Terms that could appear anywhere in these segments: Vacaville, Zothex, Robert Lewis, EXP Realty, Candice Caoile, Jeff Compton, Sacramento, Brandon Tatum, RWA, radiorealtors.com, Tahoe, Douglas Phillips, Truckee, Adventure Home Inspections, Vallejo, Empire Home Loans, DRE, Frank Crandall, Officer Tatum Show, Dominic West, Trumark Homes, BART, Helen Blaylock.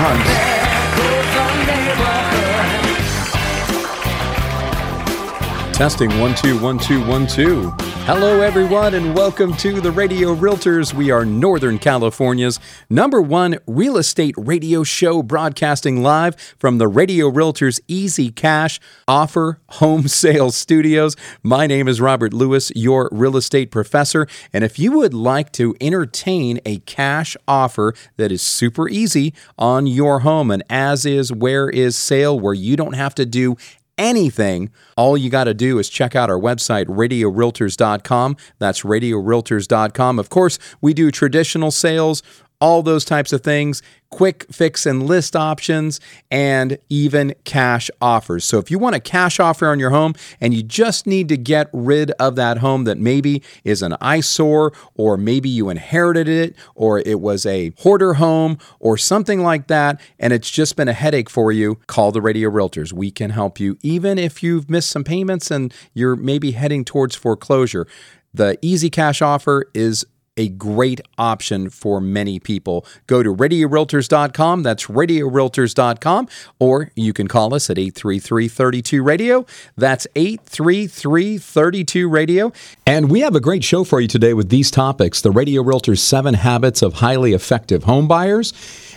homes. Testing 1 2 1 2 1 2. Hello everyone and welcome to the Radio Realtors. We are Northern California's #1 real estate radio show, broadcasting live from the Radio Realtors Easy Cash Offer Home Sales Studios. My name is Robert Lewis, your real estate professor, and if you would like to entertain a cash offer that is super easy on your home, an as-is, where-is sale where you don't have to do anything, all you got to do is check out our website, radiorealtors.com. That's radiorealtors.com. Of course, we do traditional sales, all those types of things, quick fix and list options, and even cash offers. So if you want a cash offer on your home and you just need to get rid of that home that maybe is an eyesore, or maybe you inherited it, or it was a hoarder home or something like that, and it's just been a headache for you, call the Radio Realtors. We can help you, even if you've missed some payments and you're maybe heading towards foreclosure. The easy cash offer is a great option for many people. Go to radiorealtors.com. That's radiorealtors.com. Or you can call us at 833-32-RADIO. That's 833-32-RADIO. And we have a great show for you today with these topics: the Radio Realtors 7 Habits of Highly Effective Home Buyers,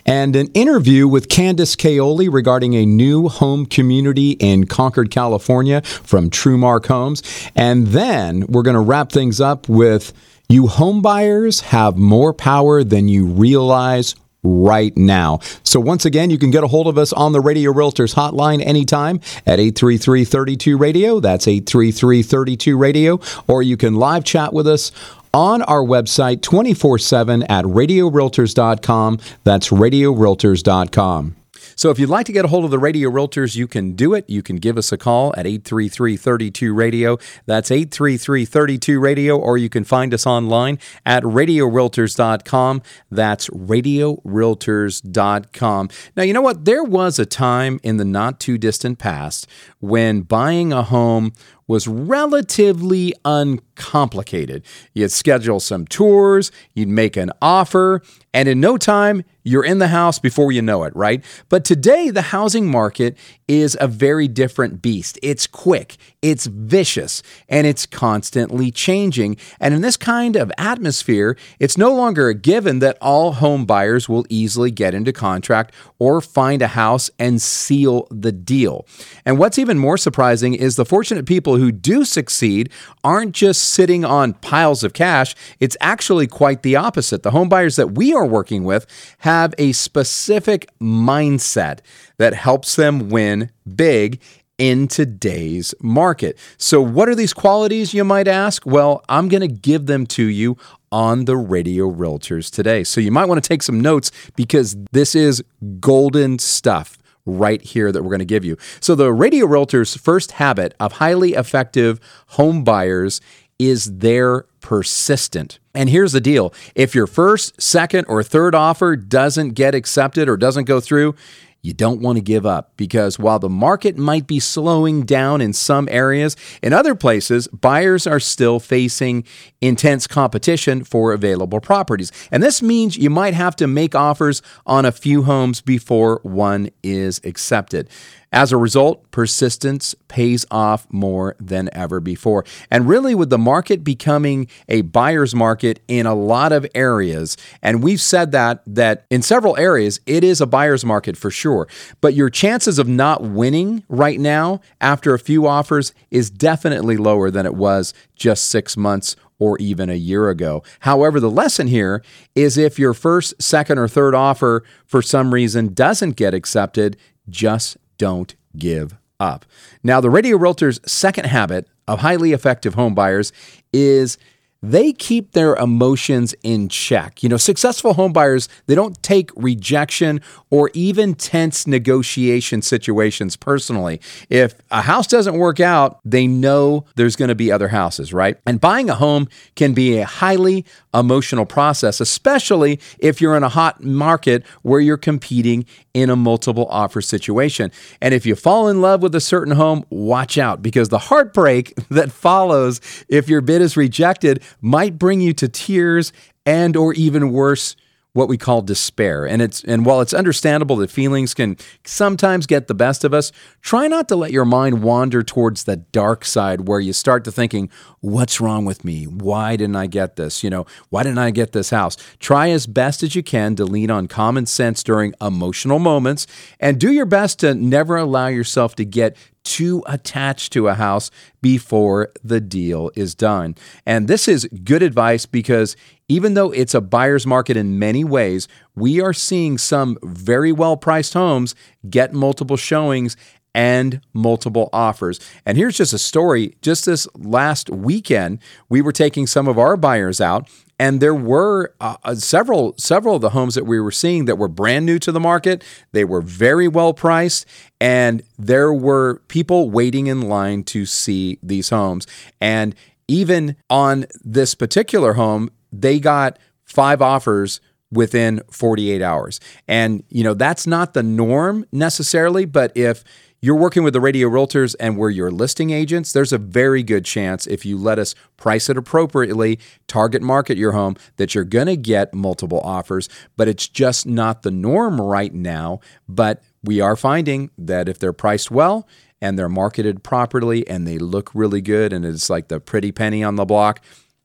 and an interview with Candice Caoile regarding a new home community in Concord, California from Trumark Homes. And then we're going to wrap things up with: you home buyers have more power than you realize right now. So once again, you can get a hold of us on the Radio Realtors hotline anytime at 833-32-RADIO. That's 833-32-RADIO. Or you can live chat with us on our website 24/7 at radiorealtors.com. That's radiorealtors.com. So if you'd like to get a hold of the Radio Realtors, you can do it. You can give us a call at 833-32-RADIO. That's 833-32-RADIO. Or you can find us online at radiorealtors.com. That's radiorealtors.com. Now, you know what? There was a time in the not-too-distant past when buying a home was relatively uncomplicated. You'd schedule some tours, you'd make an offer, and in no time, you're in the house before you know it, right? But today, the housing market is a very different beast. It's quick, it's vicious, and it's constantly changing. And in this kind of atmosphere, it's no longer a given that all home buyers will easily get into contract or find a house and seal the deal. And what's even more surprising is the fortunate people who do succeed aren't just sitting on piles of cash. It's actually quite the opposite. The home buyers that we are working with have a specific mindset that helps them win big in today's market. So what are these qualities, you might ask? Well, I'm going to give them to you on the Radio Realtors today. So you might want to take some notes, because this is golden stuff right here that we're going to give you. So the Radio Realtors' first habit of highly effective home buyers is they're persistent. And here's the deal: if your first, second, or third offer doesn't get accepted or doesn't go through, you don't want to give up, because while the market might be slowing down in some areas, in other places, buyers are still facing intense competition for available properties. And this means you might have to make offers on a few homes before one is accepted. As a result, persistence pays off more than ever before. And really, with the market becoming a buyer's market in a lot of areas, and we've said that in several areas, it is a buyer's market for sure, but your chances of not winning right now after a few offers is definitely lower than it was just 6 months or even a year ago. However, the lesson here is if your first, second, or third offer for some reason doesn't get accepted, just don't give up. Now, the Radio Realtors' second habit of highly effective home buyers is they keep their emotions in check. You know, successful home buyers, they don't take rejection or even tense negotiation situations personally. If a house doesn't work out, they know there's going to be other houses, right? And buying a home can be a highly emotional process, especially if you're in a hot market where you're competing in a multiple offer situation. And if you fall in love with a certain home, watch out, because the heartbreak that follows if your bid is rejected might bring you to tears and or even worse, what we call despair. And while it's understandable that feelings can sometimes get the best of us, try not to let your mind wander towards the dark side where you start to thinking, what's wrong with me? Why didn't I get this? You know, why didn't I get this house? Try as best as you can to lean on common sense during emotional moments and do your best to never allow yourself to get too attached to a house before the deal is done. And this is good advice because even though it's a buyer's market in many ways, we are seeing some very well-priced homes get multiple showings and multiple offers. And here's just a story. Just this last weekend, we were taking some of our buyers out, and there were several of the homes that we were seeing that were brand new to the market. They were very well priced, and there were people waiting in line to see these homes. And even on this particular home, they got 5 offers within 48 hours. And, you know, that's not the norm necessarily, but if you're working with the Radio Realtors and we're your listing agents, there's a very good chance if you let us price it appropriately, target market your home, that you're going to get multiple offers, but it's just not the norm right now. But we are finding that if they're priced well and they're marketed properly and they look really good and it's like the pretty penny on the block,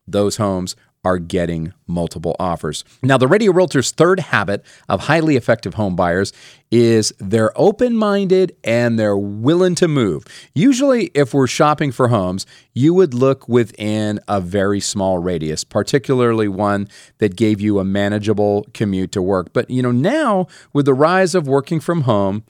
those homes are getting multiple offers. Now, the Radio Realtors' third habit of highly effective home buyers is they're open-minded and they're willing to move. Usually, if we're shopping for homes, you would look within a very small radius, particularly one that gave you a manageable commute to work. But, you know, now with the rise of working from home,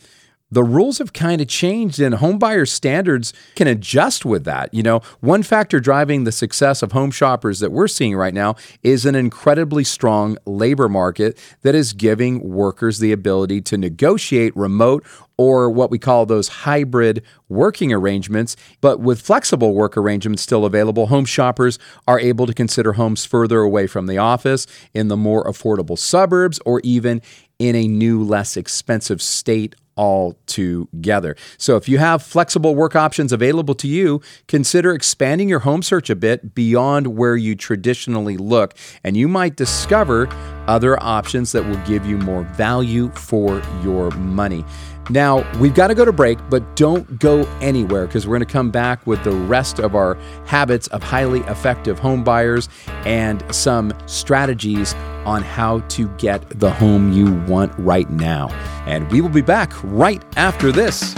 the rules have kind of changed, and home buyer standards can adjust with that. You know, one factor driving the success of home shoppers that we're seeing right now is an incredibly strong labor market that is giving workers the ability to negotiate remote or what we call those hybrid working arrangements. But with flexible work arrangements still available, home shoppers are able to consider homes further away from the office, in the more affordable suburbs, or even in a new, less expensive state altogether. So if you have flexible work options available to you, consider expanding your home search a bit beyond where you traditionally look, and you might discover other options that will give you more value for your money. Now, we've got to go to break, but don't go anywhere because we're going to come back with the rest of our habits of highly effective home buyers and some strategies on how to get the home you want right now. And we will be back right after this.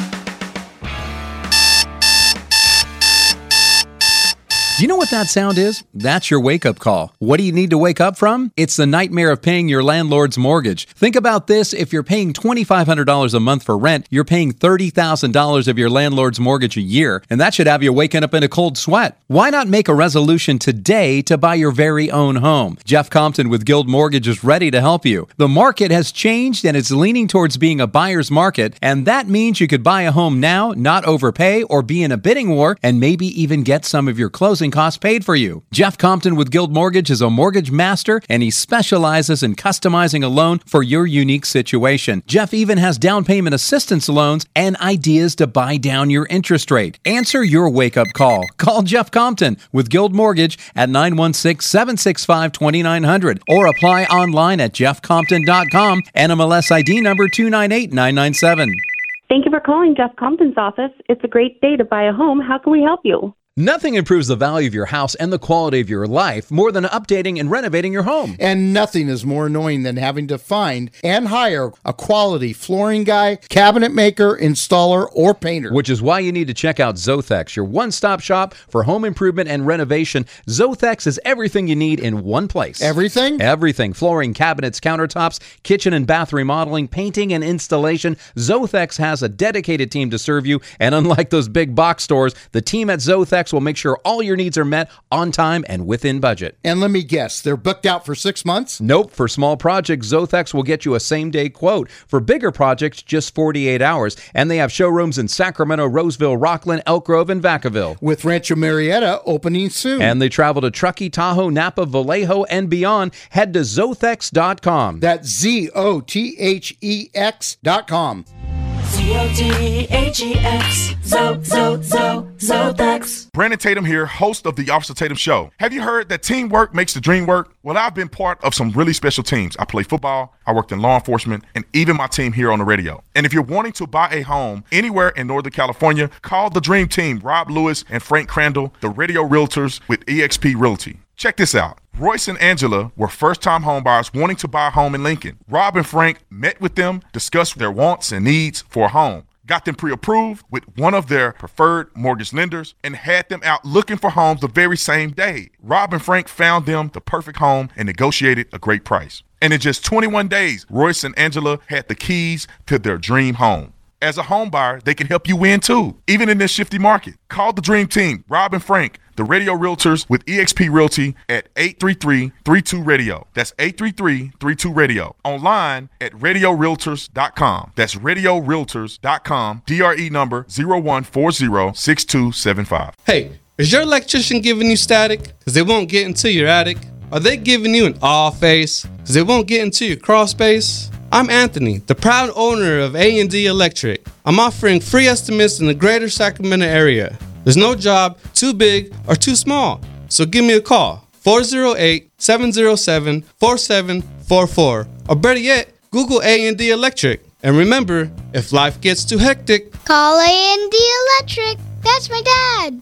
Do you know what that sound is? That's your wake-up call. What do you need to wake up from? It's the nightmare of paying your landlord's mortgage. Think about this. If you're paying $2,500 a month for rent, you're paying $30,000 of your landlord's mortgage a year, and that should have you waking up in a cold sweat. Why not make a resolution today to buy your very own home? Jeff Compton with Guild Mortgage is ready to help you. The market has changed, and it's leaning towards being a buyer's market, and that means you could buy a home now, not overpay, or be in a bidding war, and maybe even get some of your closing costs paid for you. Jeff Compton with Guild Mortgage is a mortgage master, and he specializes in customizing a loan for your unique situation. Jeff even has down payment assistance loans and ideas to buy down your interest rate. Answer your wake-up call. Call Jeff Compton with Guild Mortgage at 916-765-2900 or apply online at jeffcompton.com, NMLS ID number 298997. Thank you for calling Jeff Compton's office. It's a great day to buy a home. How can we help you? Nothing improves the value of your house and the quality of your life more than updating and renovating your home. And nothing is more annoying than having to find and hire a quality flooring guy, cabinet maker, installer, or painter. Which is why you need to check out Zothex, your one-stop shop for home improvement and renovation. Zothex is everything you need in one place. Everything? Everything. Flooring, cabinets, countertops, kitchen and bath remodeling, painting and installation. Zothex has a dedicated team to serve you, and unlike those big box stores, the team at Zothex Zothex will make sure all your needs are met on time and within budget. And let me guess, they're booked out for 6 months? Nope. For small projects, Zothex will get you a same-day quote. For bigger projects, just 48 hours. And they have showrooms in Sacramento, Roseville, Rockland, Elk Grove, and Vacaville. With Rancho Marietta opening soon. And they travel to Truckee, Tahoe, Napa, Vallejo, and beyond. Head to Zothex.com. That's Zothex.com. Zothex, Zothex. Brandon Tatum here, host of the Officer Tatum Show. Have you heard that teamwork makes the dream work? Well, I've been part of some really special teams. I played football, I worked in law enforcement, and even my team here on the radio. And if you're wanting to buy a home anywhere in Northern California, call the dream team, Rob Lewis and Frank Crandall, the Radio Realtors with EXP Realty. Check this out. Royce and Angela were first-time homebuyers wanting to buy a home in Lincoln. Rob and Frank met with them, discussed their wants and needs for a home, got them pre-approved with one of their preferred mortgage lenders, and had them out looking for homes the very same day. Rob and Frank found them the perfect home and negotiated a great price. And in just 21 days, Royce and Angela had the keys to their dream home. As a homebuyer, they can help you win too, even in this shifty market. Call the dream team, Rob and Frank, the Radio Realtors with EXP Realty at 833-32-RADIO. That's 833-32-RADIO. Online at radiorealtors.com. That's radiorealtors.com. DRE number 01406275. Hey, is your electrician giving you static? Because they won't get into your attic. Are they giving you an aw face? Because they won't get into your crawl space. I'm Anthony, the proud owner of A&D Electric. I'm offering free estimates in the greater Sacramento area. There's no job too big or too small. So give me a call, 408-707-4744. Or better yet, Google A&D Electric. And remember, if life gets too hectic, call A&D Electric. That's my dad.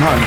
homes.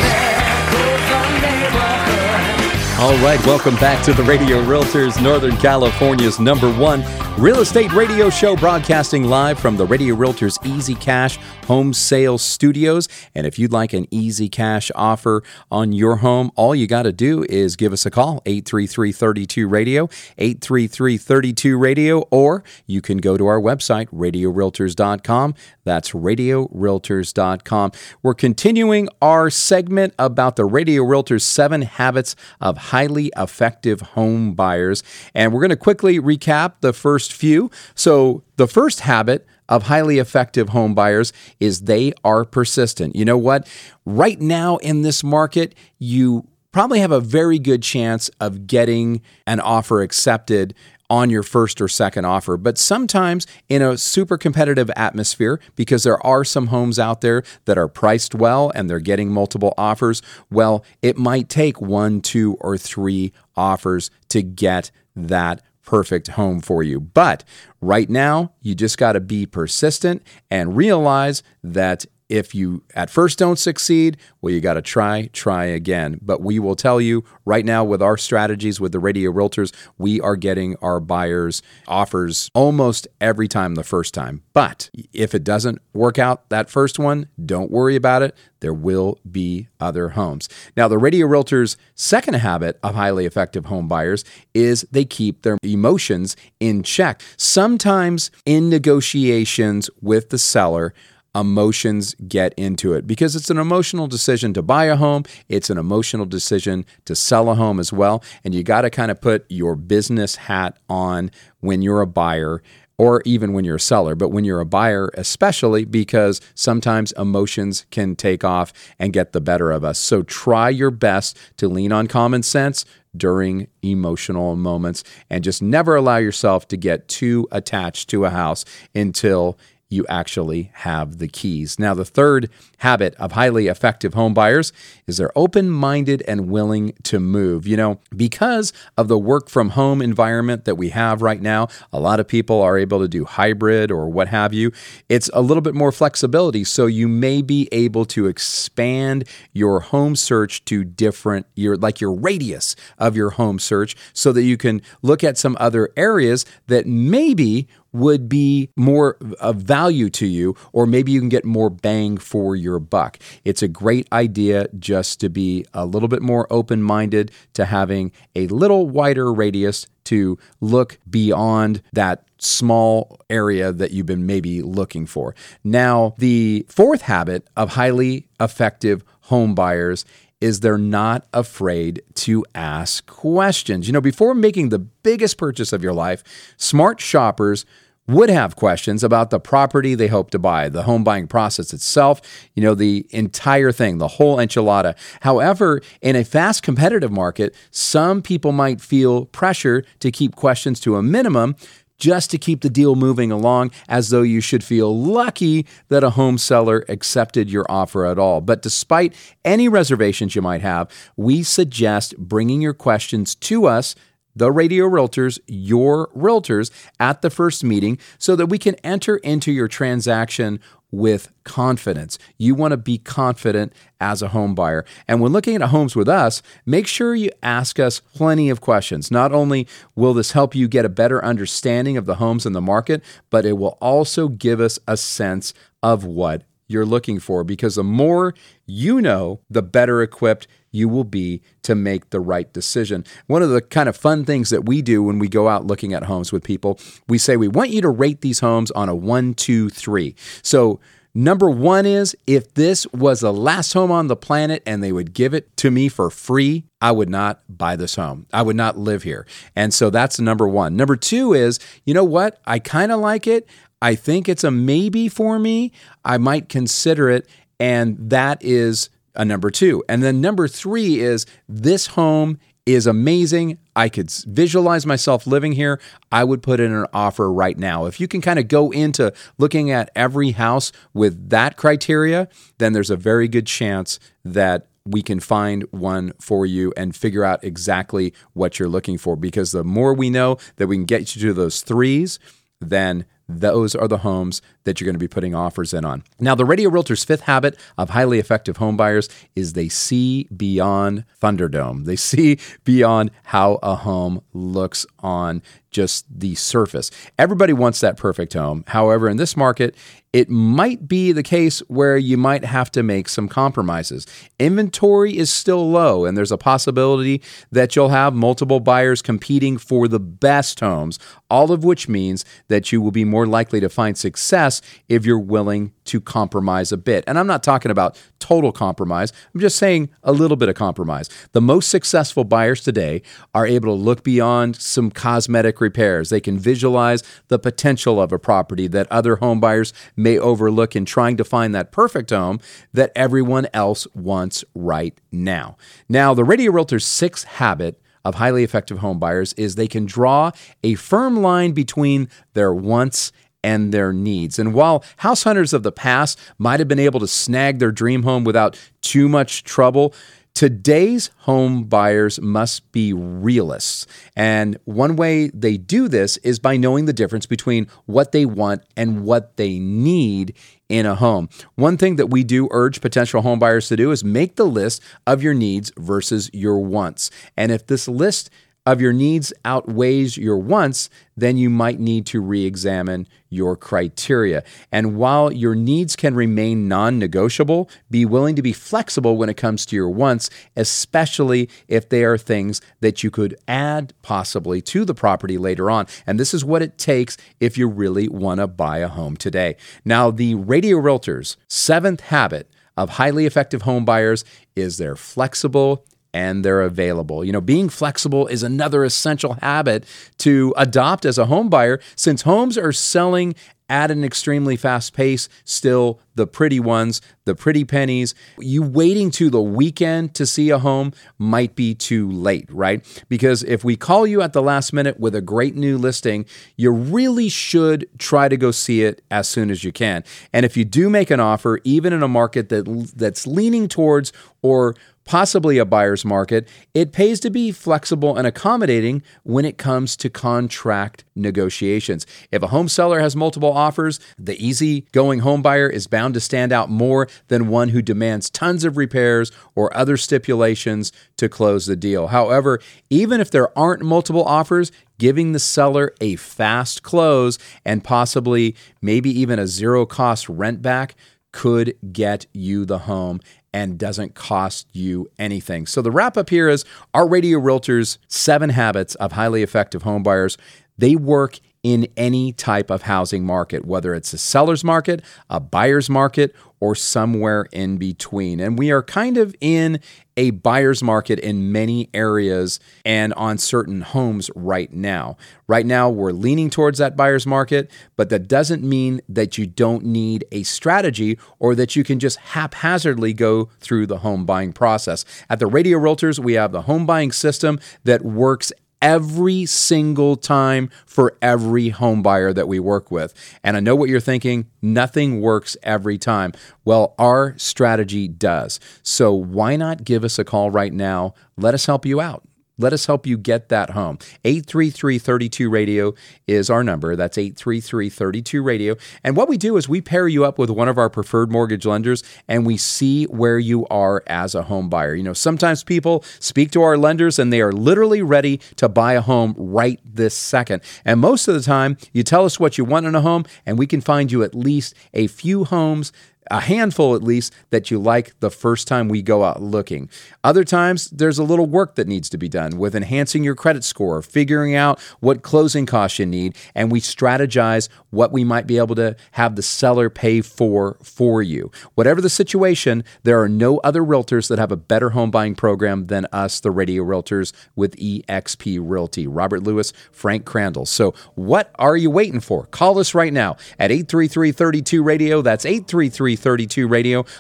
All right, welcome back to the Radio Realtors, Northern California's number one real estate radio show, broadcasting live from the Radio Realtors Easy Cash Home Sales Studios. And if you'd like an easy cash offer on your home, all you got to do is give us a call, 833-32-RADIO, 833-32-RADIO, or you can go to our website, radiorealtors.com. That's radiorealtors.com. We're continuing our segment about the Radio Realtors 7 Habits of Highly Effective Home Buyers. And we're going to quickly recap the first few. So the first habit of highly effective home buyers is they are persistent. You know what? Right now in this market, you probably have a very good chance of getting an offer accepted on your first or second offer. But sometimes in a super competitive atmosphere, because there are some homes out there that are priced well and they're getting multiple offers, well, it might take 1, 2, or 3 offers to get that perfect home for you. But right now, you just got to be persistent and realize that if you at first don't succeed, well, you got to try again. But we will tell you right now with our strategies with the Radio Realtors, we are getting our buyers offers almost every time the first time. But if it doesn't work out that first one, don't worry about it. There will be other homes. Now, the Radio Realtors' second habit of highly effective home buyers is they keep their emotions in check. Sometimes in negotiations with the seller, emotions get into it because it's an emotional decision to buy a home. It's an emotional decision to sell a home as well. And you got to kind of put your business hat on when you're a buyer or even when you're a seller, but when you're a buyer especially, because sometimes emotions can take off and get the better of us. So try your best to lean on common sense during emotional moments and just never allow yourself to get too attached to a house until you actually have the keys. Now, the third habit of highly effective home buyers is they're open-minded and willing to move. You know, because of the work-from-home environment that we have right now, a lot of people are able to do hybrid or what have you. It's a little bit more flexibility, so you may be able to expand your home search to different, your radius of your home search so that you can look at some other areas that maybe would be more of value to you, or maybe you can get more bang for your buck. It's a great idea just to be a little bit more open-minded to having a little wider radius to look beyond that small area that you've been maybe looking for. Now, the fourth habit of highly effective home buyers is they're not afraid to ask questions. You know, before making the biggest purchase of your life, smart shoppers would have questions about the property they hope to buy, the home buying process itself, you know, the entire thing, the whole enchilada. However, in a fast competitive market, some people might feel pressure to keep questions to a minimum just to keep the deal moving along, as though you should feel lucky that a home seller accepted your offer at all. But despite any reservations you might have, we suggest bringing your questions to us, the Radio Realtors, your realtors, at the first meeting so that we can enter into your transaction with confidence. You want to be confident as a home buyer. And when looking at homes with us, make sure you ask us plenty of questions. Not only will this help you get a better understanding of the homes in the market, but it will also give us a sense of what you're looking for, because the more you know, the better equipped you will be to make the right decision. One of the kind of fun things that we do when we go out looking at homes with people, we say, we want you to rate these homes on a 1, 2, 3. So number 1 is, if this was the last home on the planet and they would give it to me for free, I would not buy this home. I would not live here. And so that's number 1. Number 2 is, you know what? I kind of like it. I think it's a maybe for me. I might consider it. And that is a number 2. And then number 3 is, this home is amazing. I could visualize myself living here. I would put in an offer right now. If you can kind of go into looking at every house with that criteria, then there's a very good chance that we can find one for you and figure out exactly what you're looking for. Because the more we know that we can get you to those 3s, then those are the homes that you're going to be putting offers in on. Now, the Radio Realtors' fifth habit of highly effective home buyers is they see beyond Thunderdome. They see beyond how a home looks on just the surface. Everybody wants that perfect home. However, in this market, it might be the case where you might have to make some compromises. Inventory is still low, and there's a possibility that you'll have multiple buyers competing for the best homes, all of which means that you will be more likely to find success if you're willing to compromise a bit. And I'm not talking about total compromise. I'm just saying a little bit of compromise. The most successful buyers today are able to look beyond some cosmetic repairs. They can visualize the potential of a property that other home buyers may overlook in trying to find that perfect home that everyone else wants right now. Now, the Radio Realtor's sixth habit of highly effective home buyers is they can draw a firm line between their wants and their needs. And while house hunters of the past might have been able to snag their dream home without too much trouble, today's home buyers must be realists. And one way they do this is by knowing the difference between what they want and what they need in a home. One thing that we do urge potential home buyers to do is make the list of your needs versus your wants. And if this list of your needs outweighs your wants, then you might need to re-examine your criteria. And while your needs can remain non-negotiable, be willing to be flexible when it comes to your wants, especially if they are things that you could add possibly to the property later on. And this is what it takes if you really want to buy a home today. Now, the Radio Realtors' seventh habit of highly effective home buyers is they're flexible and they're available. You know, being flexible is another essential habit to adopt as a home buyer, since homes are selling at an extremely fast pace, still the pretty ones, the pretty pennies. You waiting to the weekend to see a home might be too late, right? Because if we call you at the last minute with a great new listing, you really should try to go see it as soon as you can. And if you do make an offer, even in a market that's leaning towards or possibly a buyer's market, it pays to be flexible and accommodating when it comes to contract negotiations. If a home seller has multiple offers, the easygoing home buyer is bound to stand out more than one who demands tons of repairs or other stipulations to close the deal. However, even if there aren't multiple offers, giving the seller a fast close and possibly maybe even a zero-cost rent back could get you the home and doesn't cost you anything. So the wrap up here is our Radio Realtors 7 habits of highly effective home buyers. They work in any type of housing market, whether it's a seller's market, a buyer's market, or somewhere in between. And we are kind of in a buyer's market in many areas and on certain homes right now. Right now, we're leaning towards that buyer's market, but that doesn't mean that you don't need a strategy or that you can just haphazardly go through the home buying process. At the Radio Realtors, we have the home buying system that works every single time for every home buyer that we work with. And I know what you're thinking, nothing works every time. Well, our strategy does. So why not give us a call right now? Let us help you out. Let us help you get that home. 833-32-RADIO is our number. That's 833-32-RADIO. And what we do is we pair you up with one of our preferred mortgage lenders, and we see where you are as a home buyer. You know, sometimes people speak to our lenders, and they are literally ready to buy a home right this second. And most of the time, you tell us what you want in a home, and we can find you at least a few homes, a handful at least, that you like the first time we go out looking. Other times, there's a little work that needs to be done with enhancing your credit score, figuring out what closing costs you need, and we strategize what we might be able to have the seller pay for you. Whatever the situation, there are no other realtors that have a better home buying program than us, the Radio Realtors, with EXP Realty. Robert Lewis, Frank Crandall. So what are you waiting for? Call us right now at 833-32-RADIO. That's 833-32-RADIO,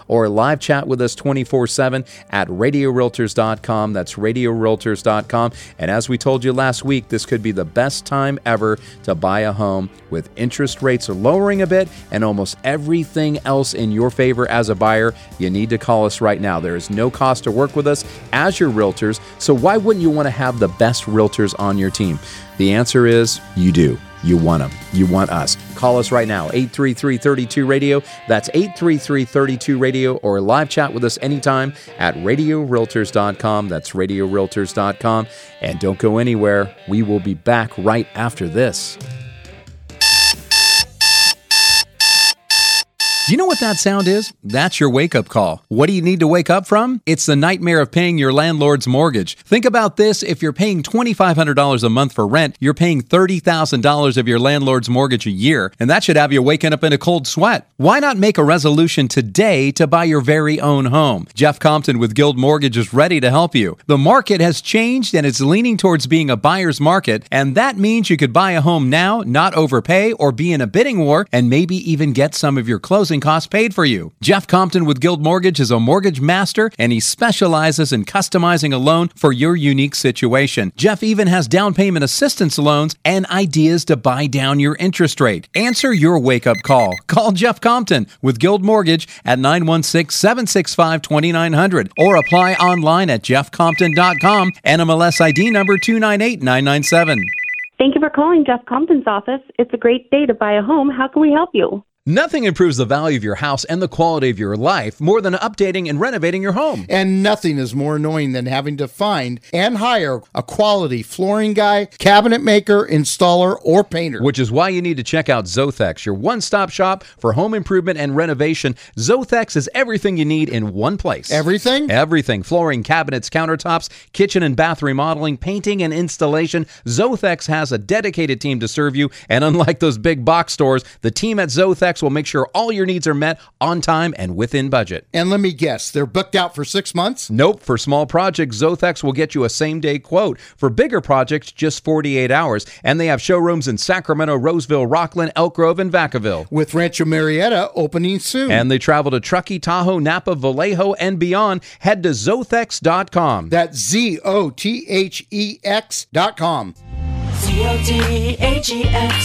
or live chat with us 24/7 at radiorealtors.com. That's radiorealtors.com. And as we told you last week, this could be the best time ever to buy a home. With interest rates are lowering a bit and almost everything else in your favor as a buyer, you need to call us right now. There is no cost to work with us as your realtors. So why wouldn't you want to have the best realtors on your team? The answer is you do. You want them. You want us. Call us right now, 833-32-RADIO. That's 833-32-RADIO, or live chat with us anytime at radiorealtors.com. That's radiorealtors.com. And don't go anywhere. We will be back right after this. Do you know what that sound is? That's your wake-up call. What do you need to wake up from? It's the nightmare of paying your landlord's mortgage. Think about this. If you're paying $2,500 a month for rent, you're paying $30,000 of your landlord's mortgage a year, and that should have you waking up in a cold sweat. Why not make a resolution today to buy your very own home? Jeff Compton with Guild Mortgage is ready to help you. The market has changed, and it's leaning towards being a buyer's market, and that means you could buy a home now, not overpay, or be in a bidding war, and maybe even get some of your closing costs paid for you. Jeff Compton with Guild Mortgage is a mortgage master, and he specializes in customizing a loan for your unique situation. Jeff even has down payment assistance loans and ideas to buy down your interest rate. Answer your wake-up call. Call Jeff Compton with Guild Mortgage at 916-765-2900, or apply online at jeffcompton.com, NMLS ID number 298997. Thank you for calling Jeff Compton's office. It's a great day to buy a home. How can we help you? Nothing improves the value of your house and the quality of your life more than updating and renovating your home. And nothing is more annoying than having to find and hire a quality flooring guy, cabinet maker, installer, or painter. Which is why you need to check out Zothex, your one-stop shop for home improvement and renovation. Zothex is everything you need in one place. Everything? Everything. Flooring, cabinets, countertops, kitchen and bath remodeling, painting and installation. Zothex has a dedicated team to serve you, and unlike those big box stores, the team at Zothex Zothex will make sure all your needs are met on time and within budget. And let me guess, they're booked out for 6 months? Nope. For small projects, Zothex will get you a same-day quote. For bigger projects, just 48 hours. And they have showrooms in Sacramento, Roseville, Rockland, Elk Grove, and Vacaville. With Rancho Marietta opening soon. And they travel to Truckee, Tahoe, Napa, Vallejo, and beyond. Head to Zothex.com. That's Zothex.com. Zothex,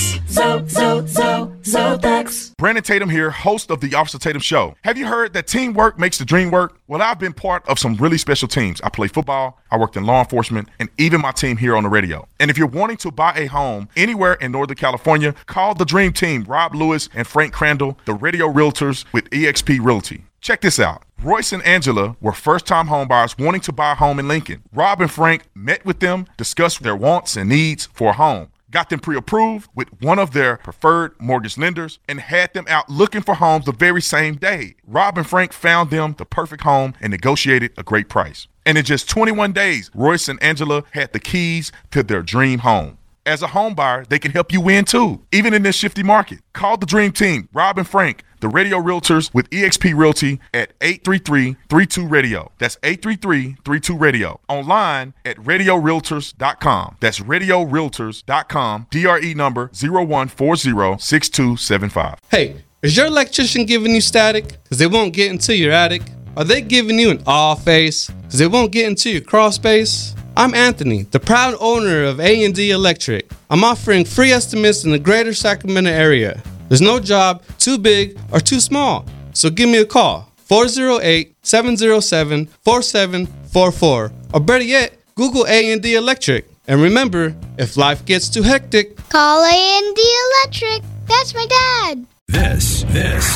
Zothex. Brandon Tatum here, host of the Officer Tatum Show. Have you heard that teamwork makes the dream work? Well, I've been part of some really special teams. I played football, I worked in law enforcement, and even my team here on the radio. And if you're wanting to buy a home anywhere in Northern California, call the dream team, Rob Lewis and Frank Crandall, the Radio Realtors with EXP Realty. Check this out. Royce and Angela were first-time homebuyers wanting to buy a home in Lincoln. Rob and Frank met with them, discussed their wants and needs for a home, got them pre-approved with one of their preferred mortgage lenders, and had them out looking for homes the very same day. Rob and Frank found them the perfect home and negotiated a great price. And in just 21 days, Royce and Angela had the keys to their dream home. As a home buyer, they can help you win too, even in this shifty market. Call the dream team, Rob and Frank, the Radio Realtors with EXP Realty at 833-32-RADIO. That's 833-32-RADIO. Online at radiorealtors.com. That's radiorealtors.com. DRE number 01406275. Hey, is your electrician giving you static? Because they won't get into your attic. Are they giving you an all face? Because they won't get into your crawl space. I'm Anthony, the proud owner of A&D Electric. I'm offering free estimates in the greater Sacramento area. There's no job too big or too small, so give me a call, 408-707-4744, or better yet, Google A&D Electric. And remember, if life gets too hectic, call A&D Electric. That's my dad. This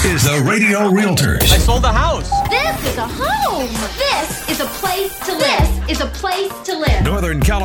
is the Radio Realtors. I sold the house. This is a home. This is a place to live. This is a place to live. Northern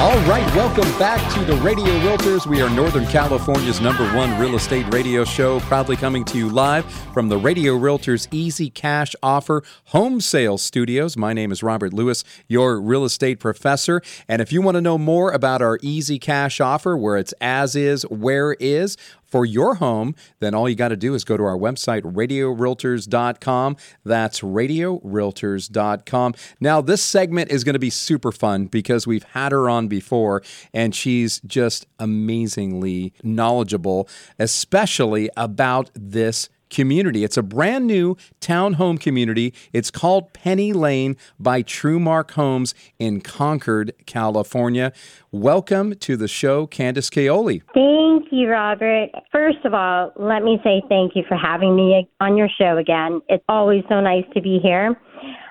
All right, welcome back to the Radio Realtors. We are Northern California's #1 real estate radio show, proudly coming to you live from the Radio Realtors Easy Cash Offer Home Sales Studios. My name is Robert Lewis, your real estate professor. And if you want to know more about our Easy Cash Offer, where it's as is, where is, for your home, then all you got to do is go to our website, radiorealtors.com. That's radiorealtors.com. Now, this segment is going to be super fun because we've had her on before, and she's just amazingly knowledgeable, especially about this community. It's a brand new townhome community. It's called Penny Lane by Trumark Homes in Concord, California. Welcome to the show, Candice Caoile. Thank you, Robert. First of all, let me say thank you for having me on your show again. It's always so nice to be here.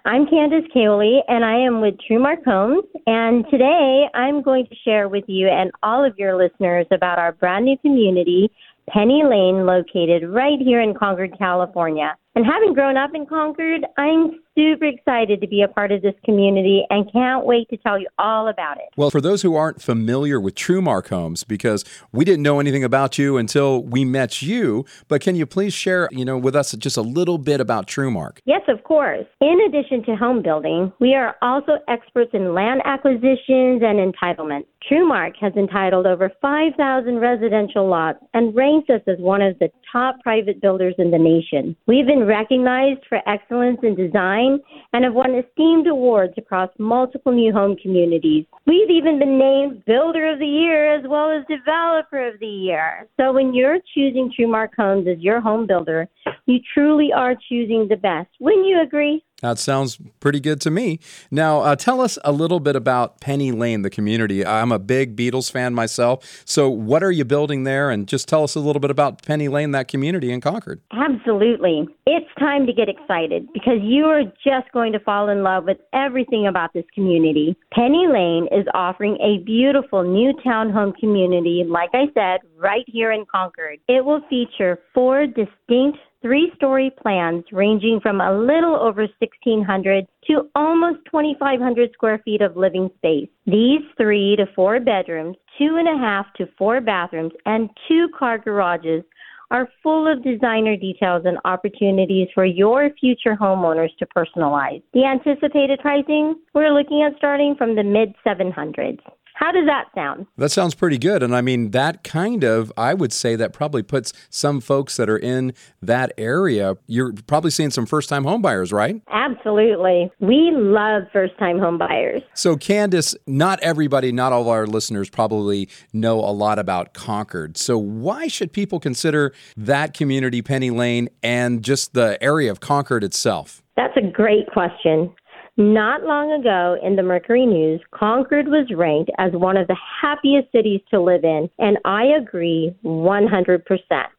I'm Candice Caoile, and I am with Trumark Homes, and today I'm going to share with you and all of your listeners about our brand new community, Penny Lane, located right here in Concord, California. And having grown up in Concord, I'm super excited to be a part of this community and can't wait to tell you all about it. Well, for those who aren't familiar with Trumark Homes, because we didn't know anything about you until we met you, but can you please share, with us just a little bit about Trumark? Yes, of course. In addition to home building, we are also experts in land acquisitions and entitlement. Trumark has entitled over 5,000 residential lots and ranks us as one of the top private builders in the nation. We've been recognized for excellence in design and have won esteemed awards across multiple new home communities. We've even been named Builder of the Year as well as Developer of the Year. So when you're choosing Trumark Homes as your home builder, you truly are choosing the best. Wouldn't you agree? That sounds pretty good to me. Now, tell us a little bit about Penny Lane, the community. I'm a big Beatles fan myself. So what are you building there? And just tell us a little bit about Penny Lane, that community in Concord. Absolutely. It's time to get excited because you are just going to fall in love with everything about this community. Penny Lane is offering a beautiful new townhome community, like I said, right here in Concord. It will feature 4 distinct three-story plans ranging from a little over 1,600 to almost 2,500 square feet of living space. These 3 to 4 bedrooms, 2.5 to 4 bathrooms, and 2-car garages are full of designer details and opportunities for your future homeowners to personalize. The anticipated pricing, we're looking at starting from the mid-700s. How does that sound? That sounds pretty good. And I mean, that kind of, I would say that probably puts some folks that are in that area, you're probably seeing some first-time homebuyers, right? Absolutely. We love first-time homebuyers. So Candice, not everybody, not all of our listeners probably know a lot about Concord. So why should people consider that community, Penny Lane, and just the area of Concord itself? That's a great question. Not long ago in the Mercury News, Concord was ranked as one of the happiest cities to live in, and I agree 100%.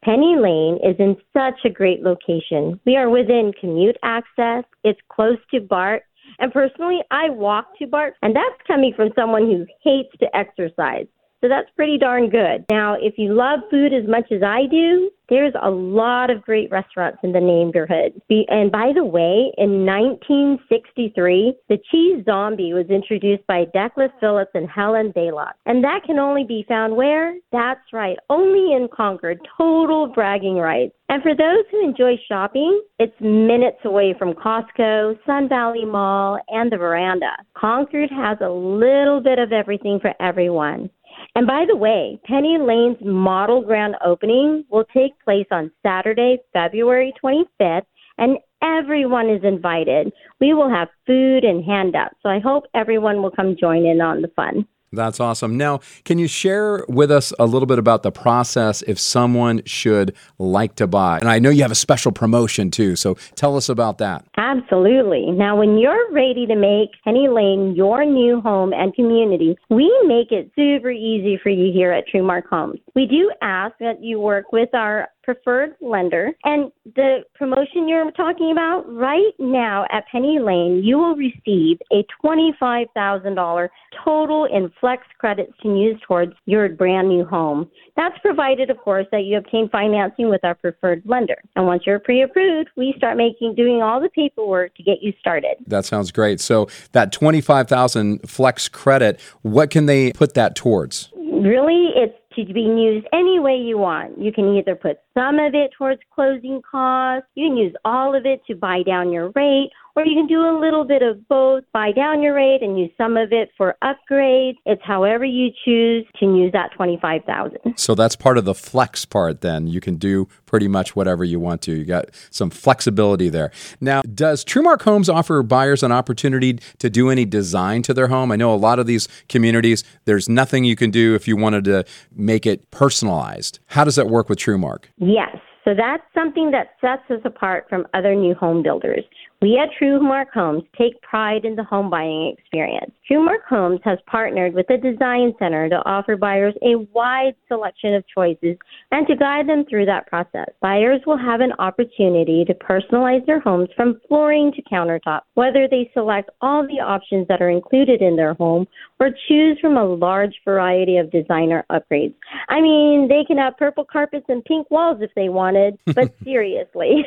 Penny Lane is in such a great location. We are within commute access, it's close to BART, and personally, I walk to BART, and that's coming from someone who hates to exercise. So that's pretty darn good. Now, if you love food as much as I do, there's a lot of great restaurants in the neighborhood. And by the way, in 1963, the cheese zombie was introduced by Douglas Phillips and Helen Blaylock. And that can only be found where? That's right, only in Concord. Total bragging rights. And for those who enjoy shopping, it's minutes away from Costco, Sun Valley Mall, and the Veranda. Concord has a little bit of everything for everyone. And by the way, Penny Lane's model grand opening will take place on Saturday, February 25th, and everyone is invited. We will have food and handouts, so I hope everyone will come join in on the fun. That's awesome. Now, can you share with us a little bit about the process if someone should like to buy? And I know you have a special promotion too, so tell us about that. Absolutely. Now, when you're ready to make Penny Lane your new home and community, we make it super easy for you here at Trumark Homes. We do ask that you work with our preferred lender. And the promotion you're talking about right now at Penny Lane, you will receive a $25,000 total in flex credits to use towards your brand new home. That's provided, of course, that you obtain financing with our preferred lender. And once you're pre-approved, we start doing all the paperwork to get you started. That sounds great. So that $25,000 flex credit, what can they put that towards? Really, it's to be used any way you want. You can either put some of it towards closing costs, you can use all of it to buy down your rate, or you can do a little bit of both, buy down your rate and use some of it for upgrades. It's however you choose to use that $25,000. So that's part of the flex part then. You can do pretty much whatever you want to. You got some flexibility there. Now, does Trumark Homes offer buyers an opportunity to do any design to their home? I know a lot of these communities, there's nothing you can do if you wanted to make it personalized. How does that work with Trumark? Yes. So that's something that sets us apart from other new home builders. We at Trumark Homes take pride in the home buying experience. Trumark Homes has partnered with the Design Center to offer buyers a wide selection of choices and to guide them through that process. Buyers will have an opportunity to personalize their homes from flooring to countertop, whether they select all the options that are included in their home or choose from a large variety of designer upgrades. I mean, they can have purple carpets and pink walls if they want. But seriously,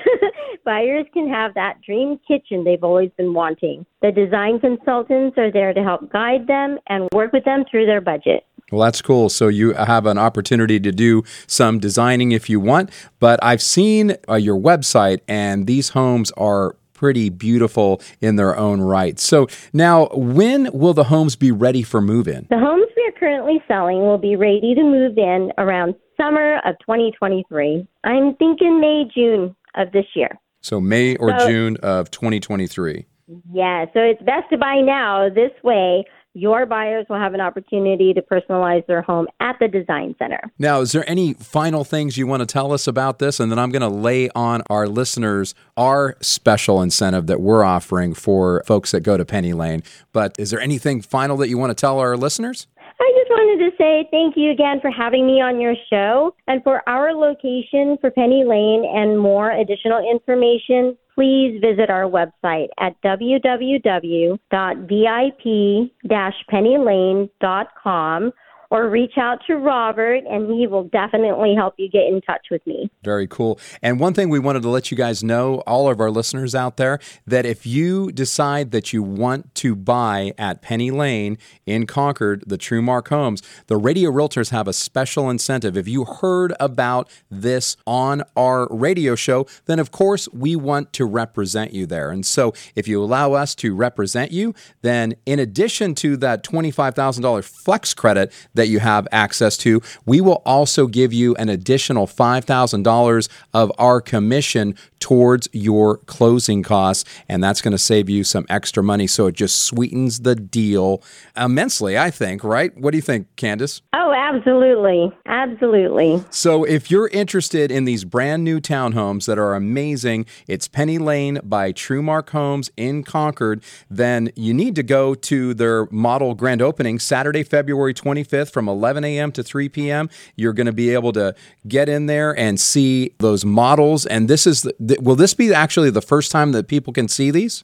buyers can have that dream kitchen they've always been wanting. The design consultants are there to help guide them and work with them through their budget. Well, that's cool. So you have an opportunity to do some designing if you want, but I've seen your website and these homes are pretty beautiful in their own right. So now, when will the homes be ready for move-in? The homes we are currently selling will be ready to move in around summer of 2023. I'm thinking May, June of this year. So May or June of 2023. Yeah, so it's best to buy now. This way, your buyers will have an opportunity to personalize their home at the Design Center. Now, is there any final things you want to tell us about this? And then I'm going to lay on our listeners our special incentive that we're offering for folks that go to Penny Lane. But is there anything final that you want to tell our listeners? I just wanted to say thank you again for having me on your show. And for our location for Penny Lane and more additional information, please visit our website at www.vip-pennylane.com or reach out to Robert, and he will definitely help you get in touch with me. Very cool. And one thing we wanted to let you guys know, all of our listeners out there, that if you decide that you want to buy at Penny Lane in Concord, the Trumark Homes, the Radio Realtors have a special incentive. If you heard about this on our radio show, then of course we want to represent you there. And so if you allow us to represent you, then in addition to that $25,000 flex credit that you have access to, we will also give you an additional $5,000 of our commission towards your closing costs, and that's going to save you some extra money. So it just sweetens the deal immensely, I think, right? What do you think, Candice? Oh, absolutely. Absolutely. So if you're interested in these brand new townhomes that are amazing, it's Penny Lane by Trumark Homes in Concord, then you need to go to their model grand opening Saturday, February 25th from 11 a.m. to 3 p.m. You're going to be able to get in there and see those models. And this is, will this be actually the first time that people can see these?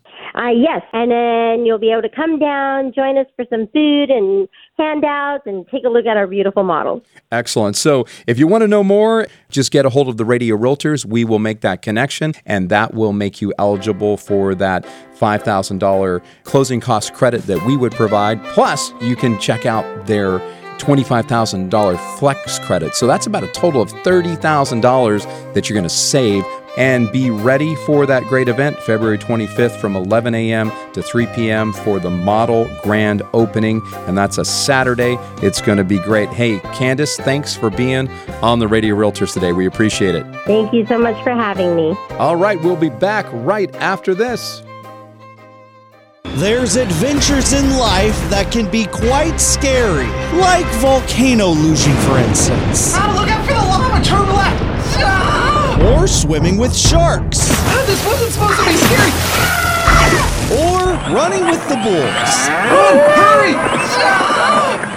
Yes. And then you'll be able to come down, join us for some food and handouts, and take a look at our beautiful models. Excellent. So if you want to know more, just get a hold of the Radio Realtors. We will make that connection, and that will make you eligible for that $5,000 closing cost credit that we would provide. Plus, you can check out their $25,000 flex credit. So that's about a total of $30,000 that you're going to save. And be ready for that great event, February 25th from 11 a.m. to 3 p.m. for the Model Grand Opening. And that's a Saturday. It's going to be great. Hey, Candice, thanks for being on the Radio Realtors today. We appreciate it. Thank you so much for having me. All right, we'll be back right after this. There's adventures in life that can be quite scary, like volcano lugeing, for instance. Oh, look out for the lava, turn left! Ah! Or swimming with sharks. Oh, this wasn't supposed to be scary. Or running with the bulls. Run,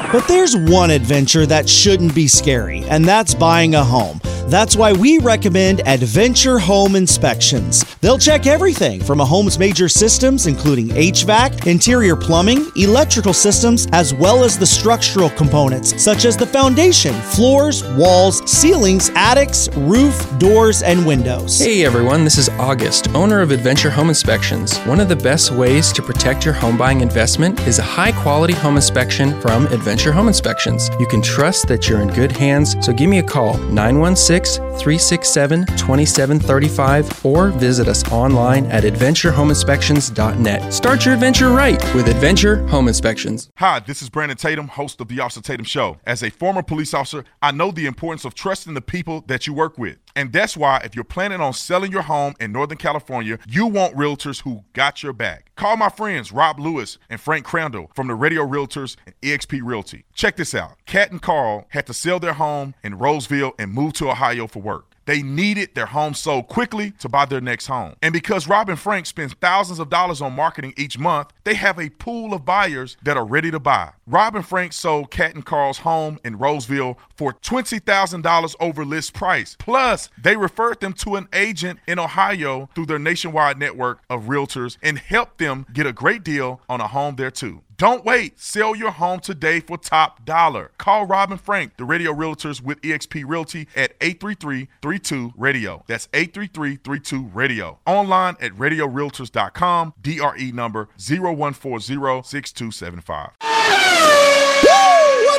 hurry! But there's one adventure that shouldn't be scary, and that's buying a home. That's why we recommend Adventure Home Inspections. They'll check everything from a home's major systems, including HVAC, interior plumbing, electrical systems, as well as the structural components, such as the foundation, floors, walls, ceilings, attics, roof, doors, and windows. Hey everyone, this is August, owner of Adventure Home Inspections. One of the best ways to protect your home buying investment is a high-quality home inspection from Adventure Home Inspections. You can trust that you're in good hands, so give me a call, 916-367-2735, or visit us online at adventurehomeinspections.net. Start your adventure right with Adventure Home Inspections. Hi, this is Brandon Tatum, host of the Officer Tatum Show. As a former police officer, I know the importance of trusting the people that you work with. And that's why if you're planning on selling your home in Northern California, you want realtors who got your back. Call my friends Rob Lewis and Frank Crandall from the Radio Realtors and EXP Realty. Check this out. Kat and Carl had to sell their home in Roseville and move to Ohio for work. They needed their home sold quickly to buy their next home. And because Rob and Frank spend thousands of dollars on marketing each month, they have a pool of buyers that are ready to buy. Rob and Frank sold Cat and Carl's home in Roseville for $20,000 over list price. Plus, they referred them to an agent in Ohio through their nationwide network of realtors and helped them get a great deal on a home there too. Don't wait. Sell your home today for top dollar. Call Rob and Frank, the Radio Realtors with EXP Realty at 833-32-RADIO. That's 833-32-RADIO. Online at radiorealtors.com, DRE number 01406275.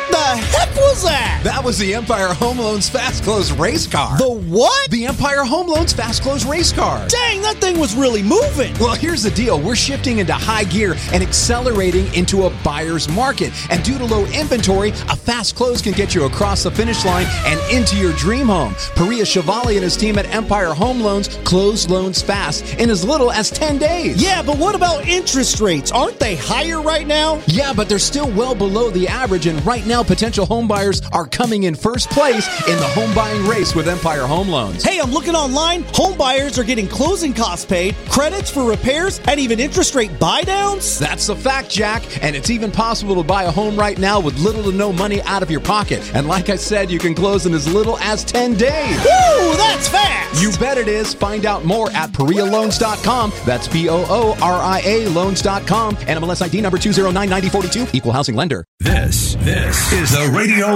The heck was that? That was the Empire Home Loans Fast Close race car. The what? The Empire Home Loans Fast Close race car. Dang, that thing was really moving. Well, here's the deal. We're shifting into high gear and accelerating into a buyer's market. And due to low inventory, a fast close can get you across the finish line and into your dream home. Paria Chevalier and his team at Empire Home Loans close loans fast in as little as 10 days. Yeah, but what about interest rates? Aren't they higher right now? Yeah, but they're still well below the average, and right now potential home buyers buyers are coming in first place in the home buying race with Empire Home Loans. Hey, I'm looking online. Home buyers are getting closing costs paid, credits for repairs, and even interest rate buy-downs. That's a fact, Jack. And it's even possible to buy a home right now with little to no money out of your pocket. And like I said, you can close in as little as 10 days. Woo, that's fast! You bet it is. Find out more at PariaLoans.com. That's P-O-O-R-I-A Loans.com. NMLS ID number 2099042. Equal housing lender. This is the Radio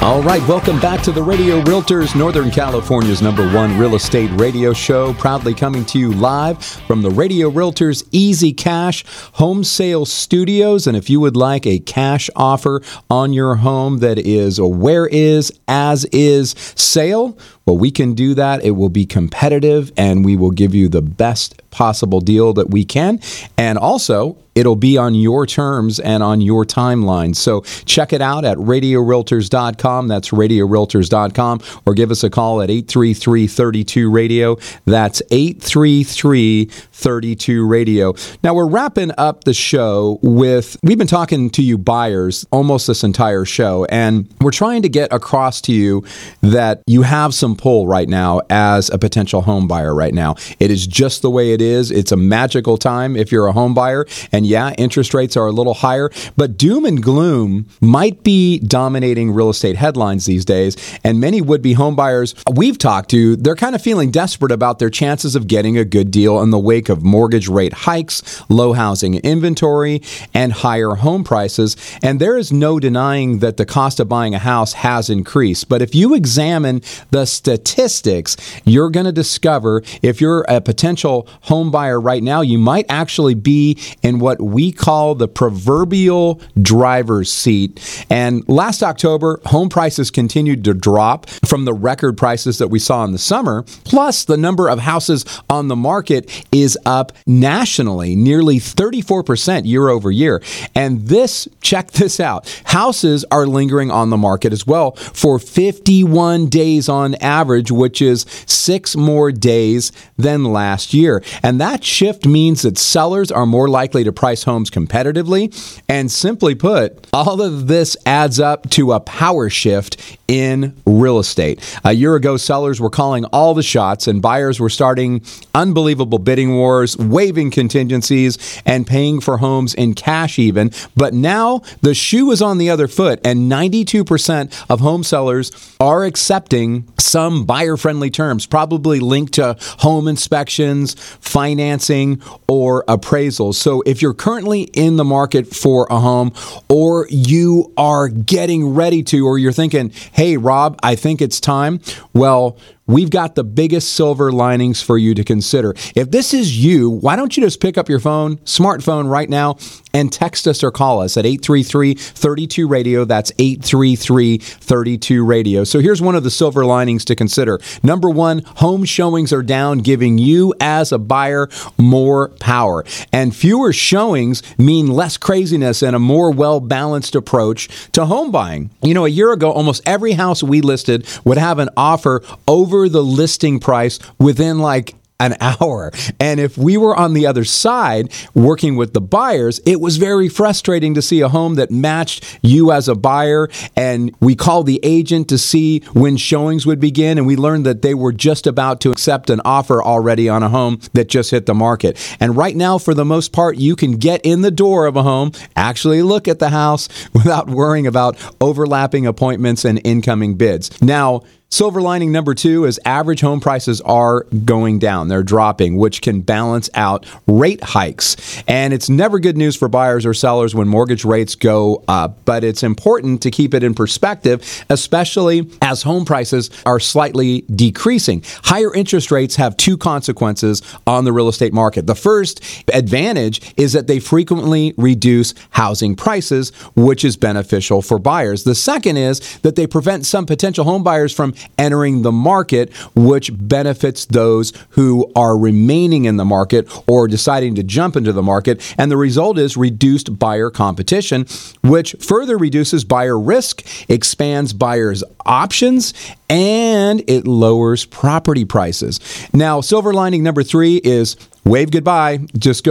All right, welcome back to the Radio Realtors, Northern California's number one real estate radio show, proudly coming to you live from the Radio Realtors Easy Cash Home Sale Studios. And if you would like a cash offer on your home that is a as is sale, well, we can do that. It will be competitive, and we will give you the best possible deal that we can. And also, it'll be on your terms and on your timeline. So check it out at radiorealtors.com. That's radiorealtors.com. Or give us a call at 833-32-RADIO. That's 833-32-RADIO. Now, we're wrapping up the show with, we've been talking to you buyers almost this entire show, and we're trying to get across to you that you have some pull right now as a potential home buyer right now. It is just the way it is. It's a magical time if you're a home buyer. And yeah, interest rates are a little higher, but doom and gloom might be dominating real estate headlines these days. And many would-be home buyers we've talked to, they're kind of feeling desperate about their chances of getting a good deal in the wake of mortgage rate hikes, low housing inventory, and higher home prices. And there is no denying that the cost of buying a house has increased. But if you examine the statistics, you're going to discover if you're a potential home buyer right now, you might actually be in what we call the proverbial driver's seat. And last October, home prices continued to drop from the record prices that we saw in the summer. Plus, the number of houses on the market is up nationally, nearly 34% year over year. And this, check this out, houses are lingering on the market as well for 51 days on average, which is 6 more days than last year. And that shift means that sellers are more likely to price homes competitively. And simply put, all of this adds up to a power shift in real estate. A year ago, sellers were calling all the shots, and buyers were starting unbelievable bidding wars, waiving contingencies, and paying for homes in cash even. But now the shoe is on the other foot, and 92% of home sellers are accepting some buyer-friendly terms, probably linked to home inspections, financing, or appraisals. So if you're currently in the market for a home, or you are getting ready to, or you're thinking, hey, Rob, I think it's time, well, we've got the biggest silver linings for you to consider. If this is you, why don't you just pick up your phone, smartphone right now, and text us or call us at 833-32-RADIO. That's 833-32-RADIO. So here's one of the silver linings to consider. Number one, home showings are down, giving you as a buyer more power. And fewer showings mean less craziness and a more well-balanced approach to home buying. You know, a year ago, almost every house we listed would have an offer over the listing price within like an hour. And if we were on the other side working with the buyers, it was very frustrating to see a home that matched you as a buyer. And we called the agent to see when showings would begin. And we learned that they were just about to accept an offer already on a home that just hit the market. And right now, for the most part, you can get in the door of a home, actually look at the house without worrying about overlapping appointments and incoming bids. Now, Silver lining number two is average home prices are going down. They're dropping, which can balance out rate hikes. And it's never good news for buyers or sellers when mortgage rates go up, but it's important to keep it in perspective, especially as home prices are slightly decreasing. Higher interest rates have two consequences on the real estate market. The first advantage is that they frequently reduce housing prices, which is beneficial for buyers. The second is that they prevent some potential home buyers from entering the market, which benefits those who are remaining in the market or deciding to jump into the market. And the result is reduced buyer competition, which further reduces buyer risk, expands buyers' options, and it lowers property prices. Now, silver lining number three is wave goodbye. Just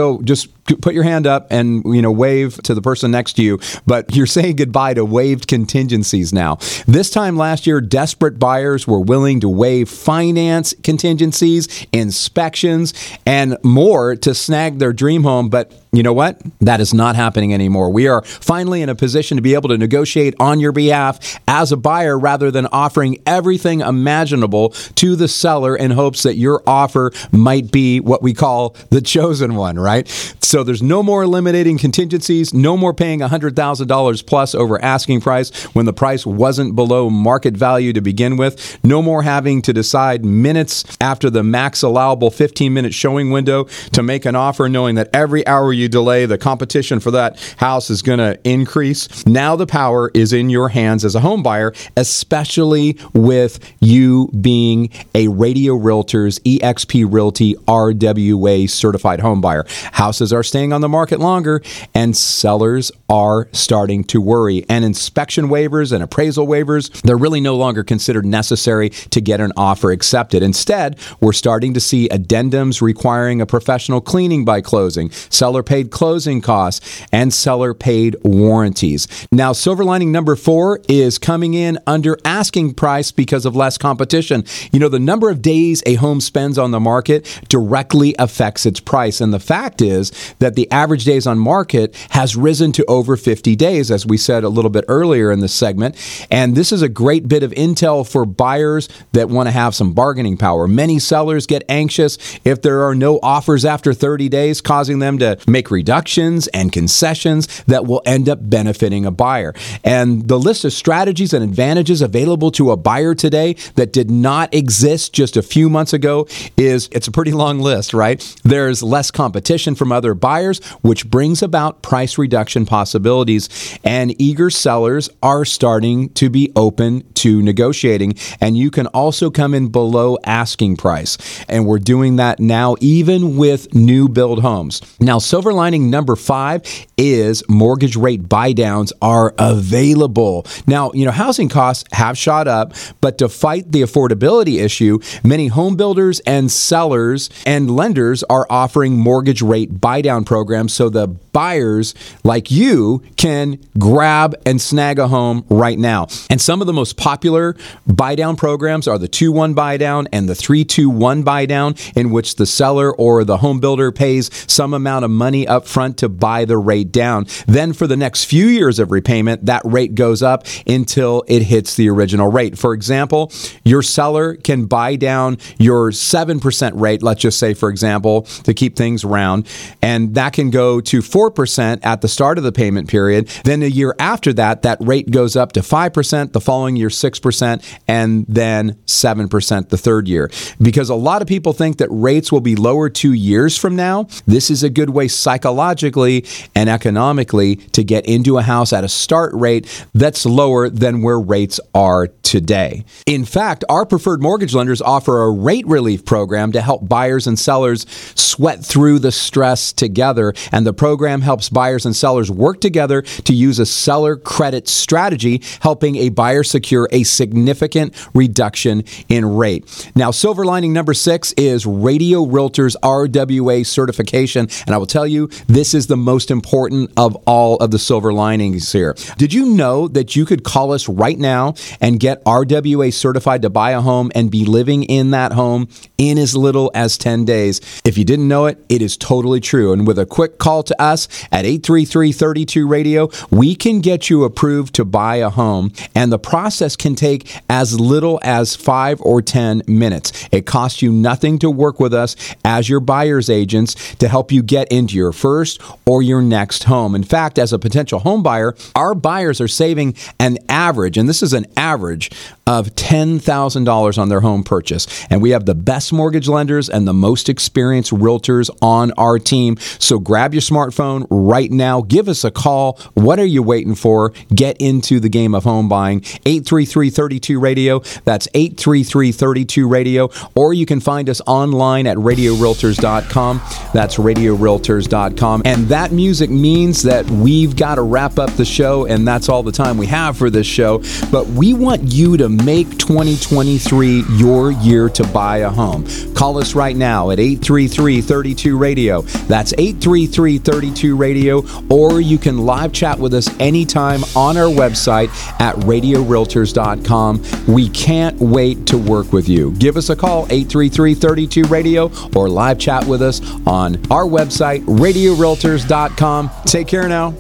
put your hand up and, wave to the person next to you. But you're saying goodbye to waived contingencies now. This time last year, desperate buyers were willing to waive finance contingencies, inspections, and more to snag their dream home. But you know what? That is not happening anymore. We are finally in a position to be able to negotiate on your behalf as a buyer rather than offering everything imaginable to the seller in hopes that your offer might be what we call the chosen one, right? So there's no more eliminating contingencies, no more paying $100,000 plus over asking price when the price wasn't below market value to begin with, no more having to decide minutes after the max allowable 15-minute showing window to make an offer, knowing that every hour you delay, the competition for that house is going to increase. Now the power is in your hands as a home buyer, especially with you being a Radio Realtors, EXP Realty, RWA certified home buyer. Houses are staying on the market longer and sellers are starting to worry. And inspection waivers and appraisal waivers, they're really no longer considered necessary to get an offer accepted. Instead, we're starting to see addendums requiring a professional cleaning by closing, seller paid closing costs, and seller paid warranties. Now, silver lining number four is coming in under asking price because of less competition. The number of days a home spends on the market directly affects its price. And the fact is that the average days on market has risen to over 50 days, as we said a little bit earlier in this segment. And this is a great bit of intel for buyers that want to have some bargaining power. Many sellers get anxious if there are no offers after 30 days, causing them to make reductions and concessions that will end up benefiting a buyer. And the list of strategies and advantages available to a buyer today that did not exist just a few months ago it's a pretty long list, right? There's less competition from other buyers, which brings about price reduction possibilities, and eager sellers are starting to be open to negotiating, and you can also come in below asking price. And we're doing that now, even with new build homes. Now, silver lining number five is mortgage rate buy-downs are available. Now, housing costs have shot up, but to fight the affordability issue, many home builders and sellers and lenders are offering mortgage rate buy-down programs so the buyers like you can grab and snag a home right now. And some of the most popular buy-down programs are the 2-1 buy-down and the 3-2-1 buy-down, in which the seller or the home builder pays some amount of money up front to buy the rate down. Then for the next few years of repayment, that rate goes up until it hits the original rate. For example, your seller can buy down your 7% rate, let's just say, for example, to keep things round, and that can go to 4% at the start of the payment period. Then a year after that, that rate goes up to 5%, the following year 6%, and then 7% the third year. Because a lot of people think that rates will be lower 2 years from now. This is a good way psychologically and economically to get into a house at a start rate that's lower than where rates are today. In fact, our preferred mortgage lenders offer a rate relief program to help buyers and sellers sweat through the stress together. And the program helps buyers and sellers work together to use a seller credit strategy, helping a buyer secure a significant reduction in rate. Now, silver lining number six is Radio Realtors RWA certification. And I will tell you, you, this is the most important of all of the silver linings here. Did you know that you could call us right now and get RWA certified to buy a home and be living in that home in as little as 10 days? If you didn't know it, it is totally true. And with a quick call to us at 833-32-RADIO, we can get you approved to buy a home. And the process can take as little as 5 or 10 minutes. It costs you nothing to work with us as your buyer's agents to help you get into your first or your next home. In fact, as a potential home buyer, our buyers are saving an average, and this is an average, of $10,000 on their home purchase. And we have the best mortgage lenders and the most experienced realtors on our team. So grab your smartphone right now. Give us a call. What are you waiting for? Get into the game of home buying. 833-32-RADIO. That's 833-32-RADIO. Or you can find us online at radiorealtors.com. That's radiorealtors.com. And that music means that we've got to wrap up the show, and that's all the time we have for this show. But we want you to make 2023 your year to buy a home. Call us right now at 833-32-RADIO. That's 833-32-RADIO. Or you can live chat with us anytime on our website at radiorealtors.com. We can't wait to work with you. Give us a call, 833-32-RADIO, or live chat with us on our website, radiorealtors.com. Take care now.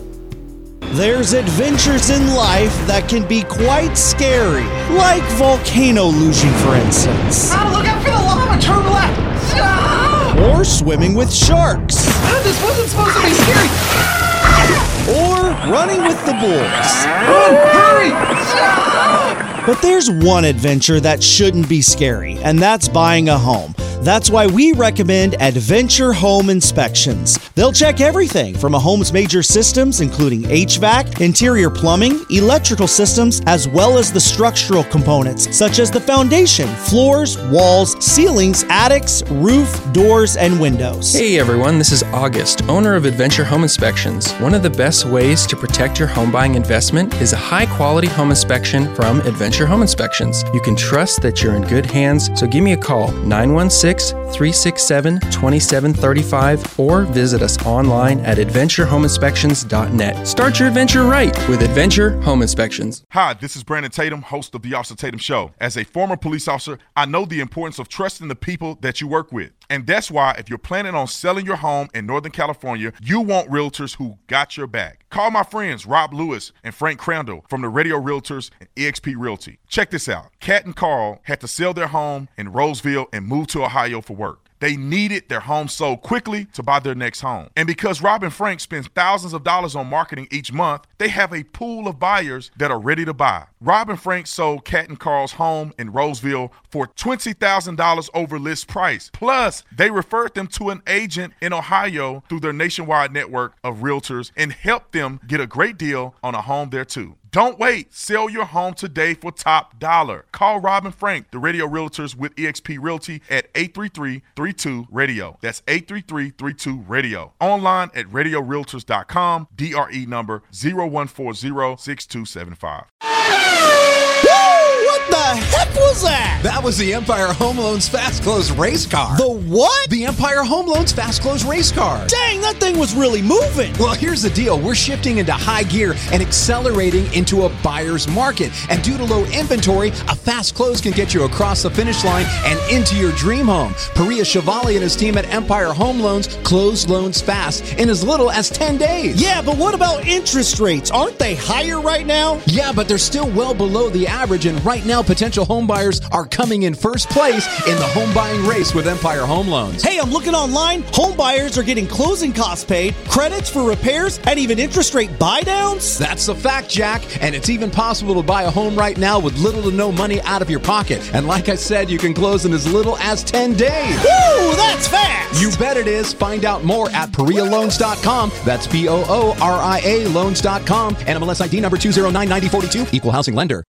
There's adventures in life that can be quite scary, like volcano losing, for instance. Oh, look out for the lava, turn left. Ah! Or swimming with sharks. Oh, this wasn't supposed to be scary. Ah! Or running with the bulls. Run, hurry. Ah! But there's one adventure that shouldn't be scary, and that's buying a home. That's why we recommend Adventure Home Inspections. They'll check everything from a home's major systems, including HVAC, interior plumbing, electrical systems, as well as the structural components, such as the foundation, floors, walls, ceilings, attics, roof, doors, and windows. Hey everyone, this is August, owner of Adventure Home Inspections. One of the best ways to protect your home buying investment is a high-quality home inspection from Adventure Home Inspections. You can trust that you're in good hands, so give me a call, 916-367-2735, or visit us online at adventurehomeinspections.net. Start your adventure right with Adventure Home Inspections. Hi, this is Brandon Tatum, host of the Officer Tatum Show. As a former police officer, I know the importance of trusting the people that you work with. And that's why if you're planning on selling your home in Northern California, you want realtors who got your back. Call my friends Rob Lewis and Frank Crandall from the Radio Realtors and EXP Realty. Check this out. Kat and Carl had to sell their home in Roseville and move to Ohio for work. They needed their home sold quickly to buy their next home. And because Rob and Frank spend thousands of dollars on marketing each month, they have a pool of buyers that are ready to buy. Rob and Frank sold Cat and Carl's home in Roseville for $20,000 over list price. Plus, they referred them to an agent in Ohio through their nationwide network of realtors and helped them get a great deal on a home there too. Don't wait. Sell your home today for top dollar. Call Rob and Frank, the Radio Realtors with EXP Realty at 833-32-RADIO. That's 833-32-RADIO. Online at radiorealtors.com, DRE number 01406275. What the heck was that? That was the Empire Home Loans Fast Close race car. The what? The Empire Home Loans Fast Close race car. Dang, that thing was really moving. Well, here's the deal. We're shifting into high gear and accelerating into a buyer's market. And due to low inventory, a fast close can get you across the finish line and into your dream home. Paria Chevalier and his team at Empire Home Loans close loans fast in as little as 10 days. Yeah, but what about interest rates? Aren't they higher right now? Yeah, but they're still well below the average, and right now, potential home buyers are coming in first place in the home buying race with Empire Home Loans. Hey, I'm looking online. Home buyers are getting closing costs paid, credits for repairs, and even interest rate buy downs. That's a fact, Jack. And it's even possible to buy a home right now with little to no money out of your pocket. And like I said, you can close in as little as 10 days. Woo, that's fast. You bet it is. Find out more at PariaLoans.com. That's POORIA Loans.com. NMLS ID number 2099042. Equal housing lender.